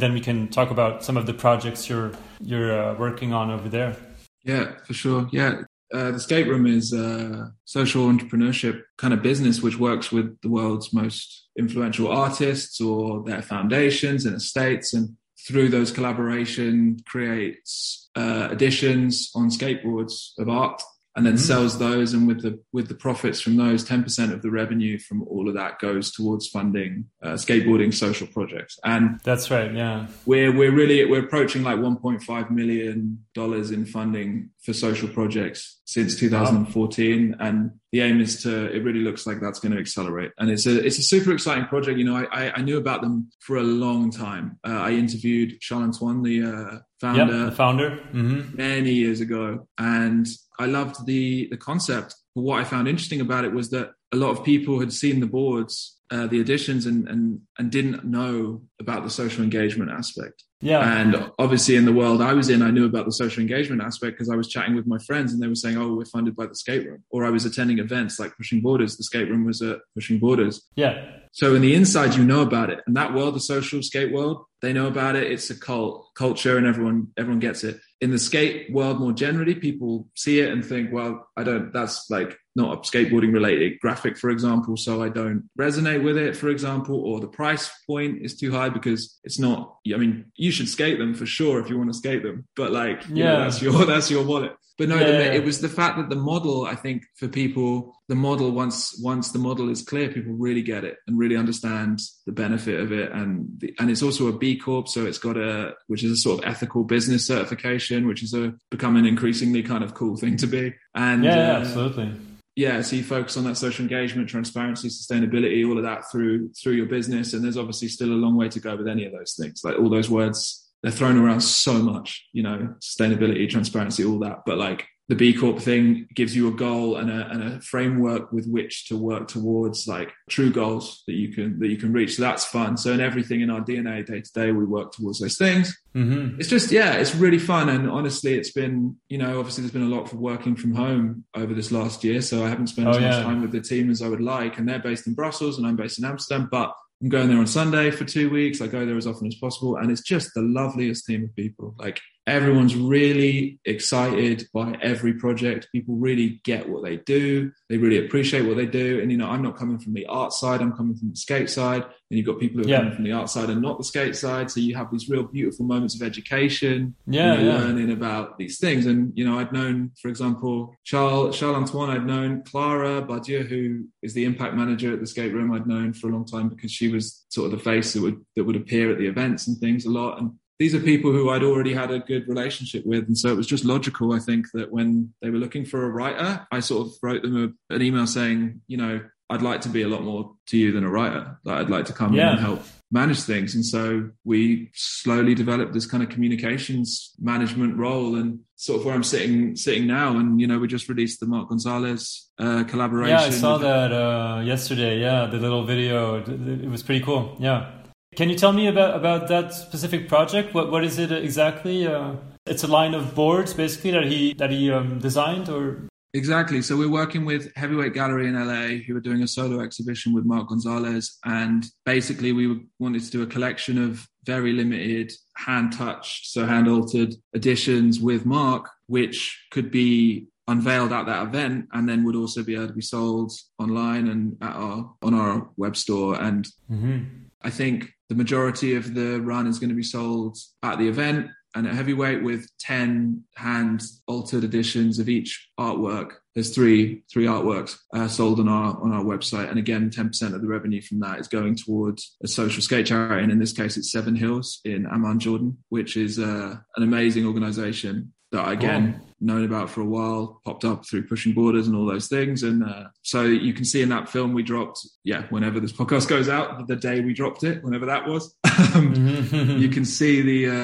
then we can talk about some of the projects you're working on over there. Yeah, for sure. Yeah. The Skate Room is a social entrepreneurship kind of business which works with the world's most influential artists or their foundations and estates, and through those collaboration creates editions on skateboards of art, and then sells those, and with the profits from those, 10% of the revenue from all of that goes towards funding skateboarding social projects. And that's right, yeah. We're approaching like $1.5 million in funding for social projects since 2014, and the aim is it really looks like that's going to accelerate. And it's a super exciting project. You know, I knew about them for a long time. I interviewed Charles Antoine, the founder, many years ago, and I loved the concept. But what I found interesting about it was that a lot of people had seen the boards, the editions, and didn't know about the social engagement aspect. Yeah. And obviously in the world I was in, I knew about the social engagement aspect because I was chatting with my friends and they were saying, oh, we're funded by the Skate Room. Or I was attending events like Pushing Boarders. The Skate Room was at Pushing Boarders. Yeah. So in the inside, you know about it. And that world, the social skate world, they know about it. It's a culture and everyone gets it. In the skate world more generally, people see it and think, well, that's like not a skateboarding related graphic, for example. So I don't resonate with it, for example, or the price point is too high because it's not, I mean, you should skate them for sure if you want to skate them, but like, you know, that's your wallet. But no, it was the fact that the model, I think for people, the model, once the model is clear, people really get it and really understand the benefit of it. And it's also a B Corp. So it's got which is a sort of ethical business certification, which is become an increasingly kind of cool thing to be. And absolutely. Yeah, so you focus on that social engagement, transparency, sustainability, all of that through your business. And there's obviously still a long way to go with any of those things. Like all those words, they're thrown around so much, you know, sustainability, transparency, all that. But like the B Corp thing gives you a goal and a framework with which to work towards, like true goals that you can reach. So that's fun. So in everything in our DNA day to day, we work towards those things. Mm-hmm. It's just, it's really fun. And honestly, it's been, you know, obviously there's been a lot for working from home over this last year. So I haven't spent as much time with the team as I would like. And they're based in Brussels and I'm based in Amsterdam, but I'm going there on Sunday for 2 weeks. I go there as often as possible. And it's just the loveliest team of people. Like everyone's really excited by every project. People really get what they do. They really appreciate what they do. And, you know, I'm not coming from the art side. I'm coming from the skate side. And you've got people who are coming from the art side and not the skate side. So you have these real beautiful moments of education. Yeah, you know, learning about these things. And, you know, I'd known, for example, Charles Antoine. I'd known Clara Badieu, who is the impact manager at the Skate Room. I'd known for a long time because she was sort of the face that would appear at the events and things a lot. And these are people who I'd already had a good relationship with. And so it was just logical, I think, that when they were looking for a writer, I sort of wrote them an email saying, you know, I'd like to be a lot more to you than a writer. Like, I'd like to come in and help manage things. And so we slowly developed this kind of communications management role and sort of where I'm sitting now. And, you know, we just released the Mark Gonzalez collaboration. Yeah, I saw that yesterday. Yeah, the little video. It was pretty cool. Yeah. Can you tell me about that specific project? What is it exactly? It's a line of boards, basically, that he designed, or? Exactly. So we're working with Heavyweight Gallery in LA, who are doing a solo exhibition with Mark Gonzalez. And basically, we wanted to do a collection of very limited hand-touched, so hand-altered editions with Mark, which could be unveiled at that event and then would also be able to be sold online and on our web store. And I think the majority of the run is going to be sold at the event and at Heavyweight, with 10 hand altered editions of each artwork. There's three artworks sold on our website. And again, 10% of the revenue from that is going towards a social skate charity. And in this case, it's Seven Hills in Amman, Jordan, which is an amazing organization that, again, known about for a while, popped up through Pushing Borders and all those things. And so you can see in that film we dropped, whenever this podcast goes out, the day we dropped it, whenever that was, you can see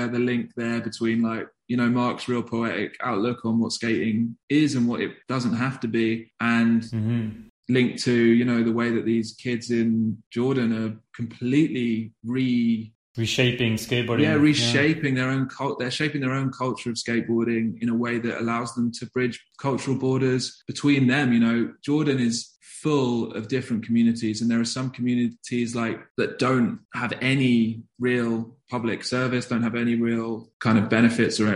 the link there between, like, you know, Mark's real poetic outlook on what skating is and what it doesn't have to be, and linked to, you know, the way that these kids in Jordan are completely reshaping skateboarding. Yeah, their own cult. They're shaping their own culture of skateboarding in a way that allows them to bridge cultural borders between them. You know, Jordan is full of different communities, and there are some communities like that don't have any real public service, don't have any real kind of benefits or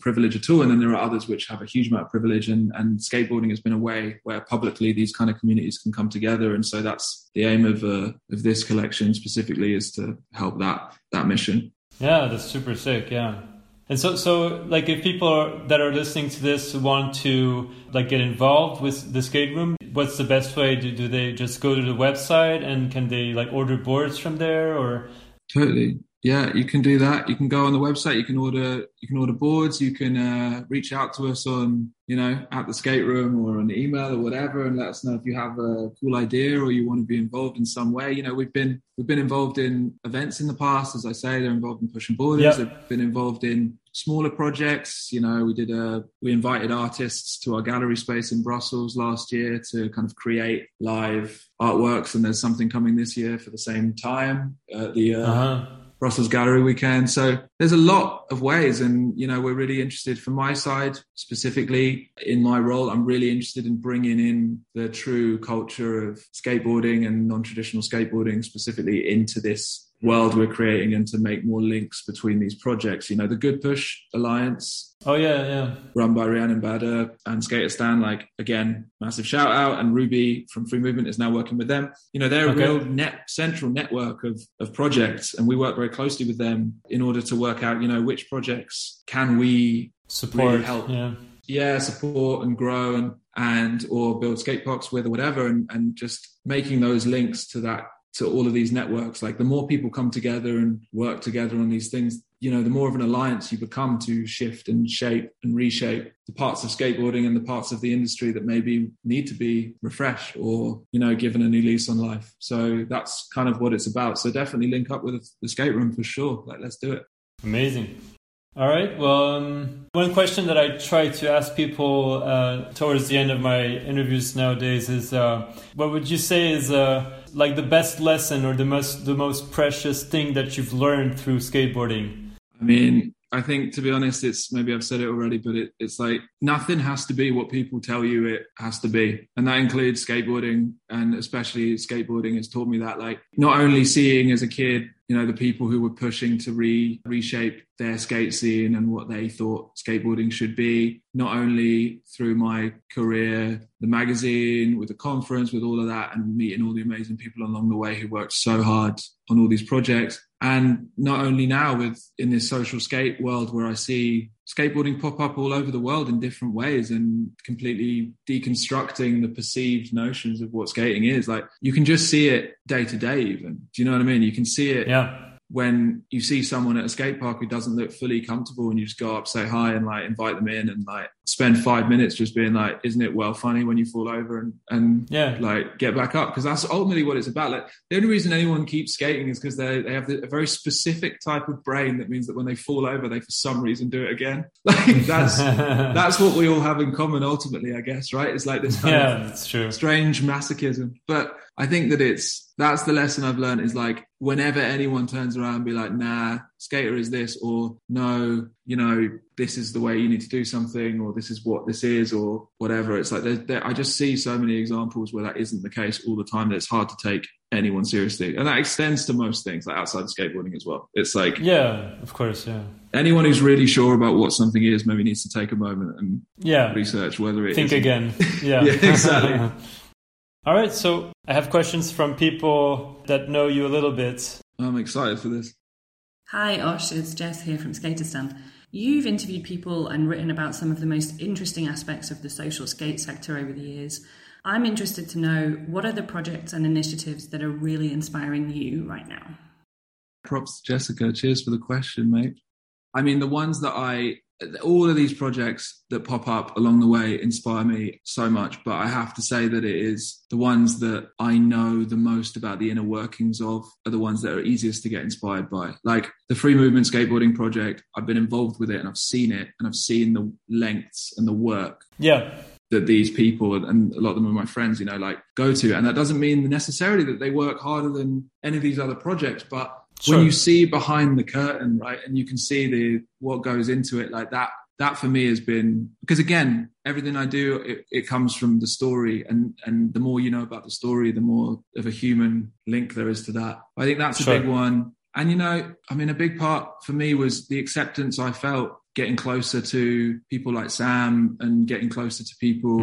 privilege at all. And then there are others which have a huge amount of privilege, and skateboarding has been a way where publicly these kind of communities can come together. And so that's the aim of this collection specifically, is to help that mission. Yeah, that's super sick. Yeah. And so like, if people that are listening to this want to, like, get involved with the Skate Room, what's the best way? Do they just go to the website, and can they, like, order boards from there, or? Totally. Yeah, you can do that. You can go on the website. You can order boards. You can reach out to us on, you know, at the Skate Room, or an email or whatever, and let us know if you have a cool idea or you want to be involved in some way. You know, we've been involved in events in the past. As I say, they're involved in Pushing Borders. Yep. They've been involved in smaller projects. You know, we invited artists to our gallery space in Brussels last year to kind of create live artworks, and there's something coming this year for the same time at the Russell's Gallery weekend. So there's a lot of ways. And, you know, we're really interested from my side, specifically in my role, I'm really interested in bringing in the true culture of skateboarding and non-traditional skateboarding specifically into this world we're creating, and to make more links between these projects. You know, the Good Push Alliance. Oh, yeah, yeah. Run by Rhiannon Bader and Skateistan, like, again, massive shout out. And Ruby from Free Movement is now working with them. You know, they're a real central network of projects. And we work very closely with them in order to work out, you know, which projects can we support, really help. Yeah, support and grow and or build skate parks with or whatever. And just making those links to that, to all of these networks. Like, the more people come together and work together on these things, you know, the more of an alliance you become to shift and shape and reshape the parts of skateboarding and the parts of the industry that maybe need to be refreshed or, you know, given a new lease on life. So that's kind of what it's about. So definitely link up with the Skate Room for sure. Like, let's do it. Amazing. All right. Well, one question that I try to ask people towards the end of my interviews nowadays is, what would you say is like the best lesson or the most precious thing that you've learned through skateboarding? I mean, I think, to be honest, it's, maybe I've said it already, but it's like, nothing has to be what people tell you it has to be. And that includes skateboarding, and especially skateboarding has taught me that. Like, not only seeing as a kid, you know, the people who were pushing to reshape their skate scene and what they thought skateboarding should be, not only through my career, the magazine, with the conference, with all of that, and meeting all the amazing people along the way who worked so hard on all these projects. And not only now in this social skate world where I see skateboarding pop up all over the world in different ways and completely deconstructing the perceived notions of what skating is. Like, you can just see it day to day even. Do you know what I mean? You can see it when you see someone at a skate park who doesn't look fully comfortable, and you just go up, say hi, and like invite them in, and like spend 5 minutes just being like, isn't it well funny when you fall over and like get back up? Because that's ultimately what it's about. Like, the only reason anyone keeps skating is because they have a very specific type of brain that means that when they fall over, they for some reason do it again. Like, that's that's what we all have in common ultimately, I guess, right? It's like this kind of strange masochism. But I think that that's the lesson I've learned, is like, whenever anyone turns around and be like, nah, skater is this, or no, you know, this is the way you need to do something, or this is what this is, or whatever. It's like, I just see so many examples where that isn't the case all the time, that it's hard to take anyone seriously. And that extends to most things, like outside of skateboarding as well. It's like, yeah, of course, yeah. Anyone who's really sure about what something is maybe needs to take a moment and research whether it is. Think isn't. Again. Yeah, yeah, exactly. All right, so I have questions from people that know you a little bit. I'm excited for this. Hi, Osh, it's Jess here from Skateistan. You've interviewed people and written about some of the most interesting aspects of the social skate sector over the years. I'm interested to know, what are the projects and initiatives that are really inspiring you right now? Props, Jessica. Cheers for the question, mate. I mean, the ones that all of these projects that pop up along the way inspire me so much, but I have to say that it is the ones that I know the most about the inner workings of are the ones that are easiest to get inspired by. Like the Free Movement Skateboarding project, I've been involved with it and I've seen it, and I've seen the lengths and the work that these people, and a lot of them are my friends, you know, like go to. And that doesn't mean necessarily that they work harder than any of these other projects, but when you see behind the curtain, right, and you can see what goes into it, like that for me has been, because again, everything I do, it comes from the story, and the more you know about the story, the more of a human link there is to that. I think that's a big one. And, you know, I mean, a big part for me was the acceptance I felt getting closer to people like Sam, and getting closer to people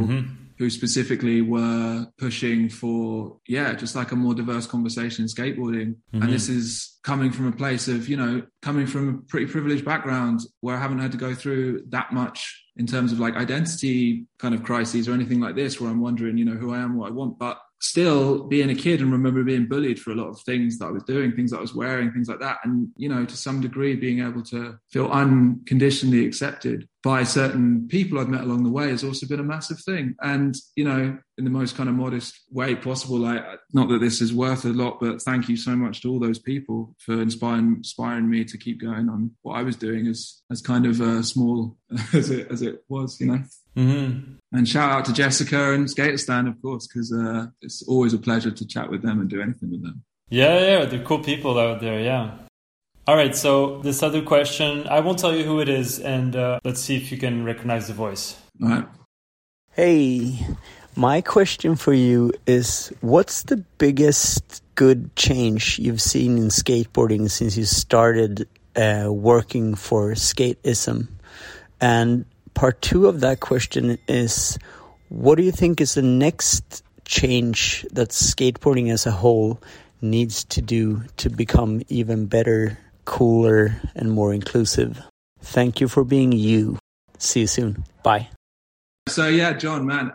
who specifically were pushing for, just like a more diverse conversation in skateboarding. And this is coming from a place of, you know, coming from a pretty privileged background where I haven't had to go through that much in terms of like identity kind of crises or anything like this, where I'm wondering, you know, who I am, what I want. But still being a kid and remember being bullied for a lot of things that I was doing, things that I was wearing, things like that. And, you know, to some degree, being able to feel unconditionally accepted by certain people I've met along the way has also been a massive thing. And, you know, in the most kind of modest way possible, like, not that this is worth a lot, but thank you so much to all those people for inspiring me to keep going on what I was doing as kind of small as it was, you know. And shout out to Jessica and Skateistan, of course, because it's always a pleasure to chat with them and do anything with them. Yeah, they're cool people out there, yeah. All right, so this other question, I won't tell you who it is, and let's see if you can recognize the voice. All right. Hey, my question for you is, what's the biggest good change you've seen in skateboarding since you started working for Skateism? And part two of that question is, what do you think is the next change that skateboarding as a whole needs to do to become even better, cooler, and more inclusive? Thank you for being you. See you soon. Bye. So yeah, John, man,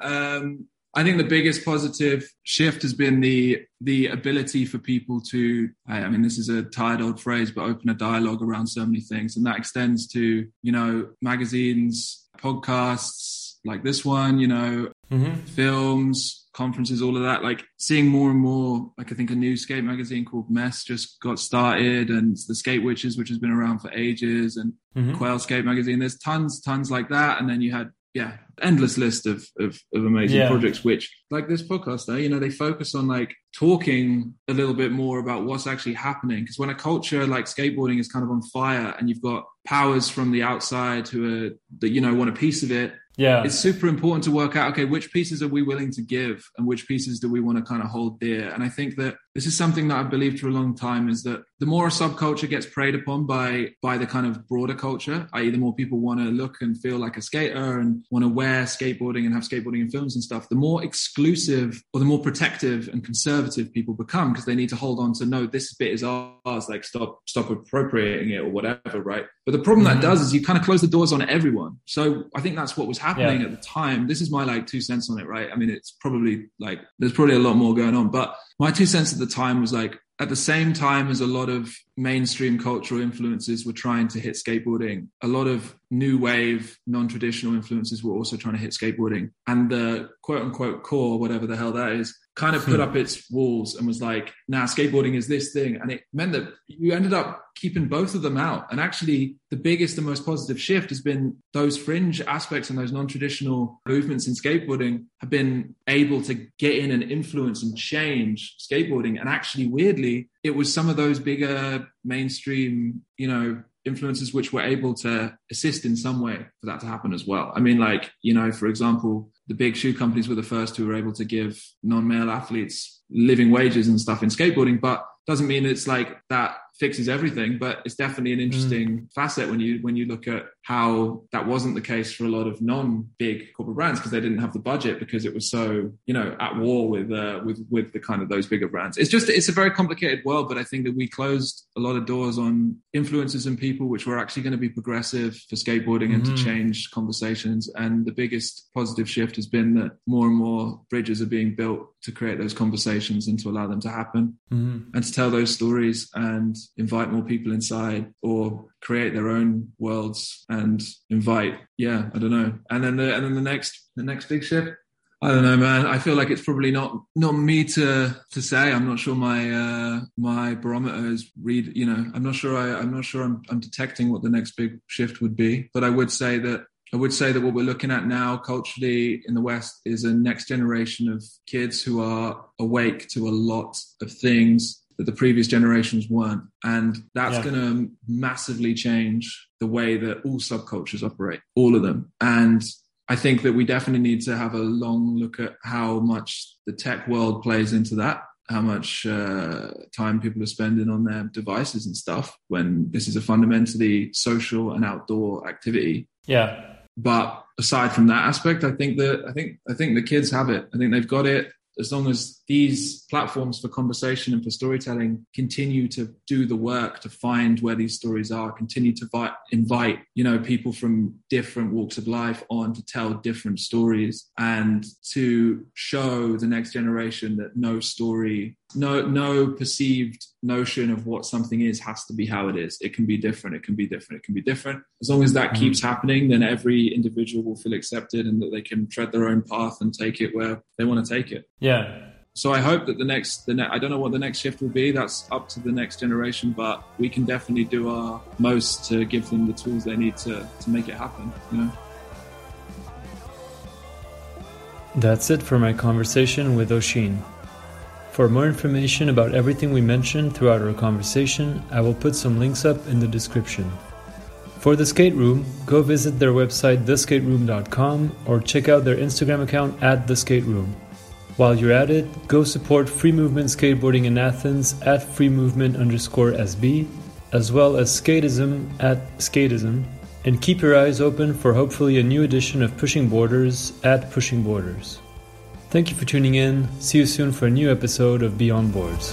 I think the biggest positive shift has been the ability for people to, I mean, this is a tired old phrase, but open a dialogue around so many things. And that extends to, you know, magazines, podcasts like this one, you know, films, conferences, all of that, like seeing more and more, like I think a new skate magazine called Mess just got started, and the Skate Witches, which has been around for ages, and Quail Skate Magazine. There's tons like that. And then you had, endless list of amazing projects, which like this podcast though, you know, they focus on like talking a little bit more about what's actually happening. Because when a culture like skateboarding is kind of on fire and you've got powers from the outside who are, that, you know, want a piece of it. Yeah. It's super important to work out, okay, which pieces are we willing to give and which pieces do we want to kind of hold dear? And I think that this is something that I've believed for a long time, is that the more a subculture gets preyed upon by the kind of broader culture, i.e. the more people want to look and feel like a skater and want to wear skateboarding and have skateboarding in films and stuff, the more exclusive or the more protective and conservative people become, because they need to hold on to, no, this bit is ours, like stop appropriating it or whatever, right? But the problem that does is you kind of close the doors on everyone. So I think that's what was happening at the time. This is my like 2 cents on it, right? I mean, it's probably like, there's probably a lot more going on, but my 2 cents at the time was like, at the same time as a lot of mainstream cultural influences were trying to hit skateboarding, a lot of new wave, non-traditional influences were also trying to hit skateboarding. And the quote unquote core, whatever the hell that is, kind of put up its walls and was like, nah, skateboarding is this thing. And it meant that you ended up keeping both of them out. And actually the biggest and most positive shift has been those fringe aspects and those non-traditional movements in skateboarding have been able to get in and influence and change skateboarding. And actually, weirdly, it was some of those bigger mainstream, you know, influences which were able to assist in some way for that to happen as well. I mean, like, you know, for example, the big shoe companies were the first who were able to give non-male athletes living wages and stuff in skateboarding, but doesn't mean it's like that fixes everything, but it's definitely an interesting facet when you look at how that wasn't the case for a lot of non-big corporate brands, because they didn't have the budget, because it was so, you know, at war with the kind of those bigger brands. It's a very complicated world, but I think that we closed a lot of doors on influences and people which were actually going to be progressive for skateboarding and to change conversations. And the biggest positive shift has been that more and more bridges are being built to create those conversations and to allow them to happen and to tell those stories and invite more people inside, or create their own worlds and invite, I don't know. And then the next big shift, I don't know, man. I feel like it's probably not me to say. I'm not sure my barometer is read. You know, I'm detecting what the next big shift would be. But I would say that what we're looking at now culturally in the West is a next generation of kids who are awake to a lot of things that the previous generations weren't. And that's going to massively change the way that all subcultures operate, all of them. And I think that we definitely need to have a long look at how much the tech world plays into that, how much time people are spending on their devices and stuff, when this is a fundamentally social and outdoor activity. Yeah. But aside from that aspect, I think the kids have it. I think they've got it. As long as these platforms for conversation and for storytelling continue to do the work to find where these stories are, continue to invite, you know, people from different walks of life on to tell different stories and to show the next generation that no story, no perceived notion of what something is has to be how it is. It can be different. It can be different. It can be different. As long as that keeps happening, then every individual will feel accepted and that they can tread their own path and take it where they want to take it. Yeah. So I hope that I don't know what the next shift will be. That's up to the next generation, but we can definitely do our most to give them the tools they need to make it happen, you know? That's it for my conversation with Oisín. For more information about everything we mentioned throughout our conversation, I will put some links up in the description. For The Skate Room, go visit their website theskateroom.com or check out their Instagram account at The Skate Room. While you're at it, go support Free Movement Skateboarding in Athens at freemovement_SB, as well as Skateism at Skateism, and keep your eyes open for hopefully a new edition of Pushing Boarders at Pushing Boarders. Thank you for tuning in. See you soon for a new episode of Beyond Boards.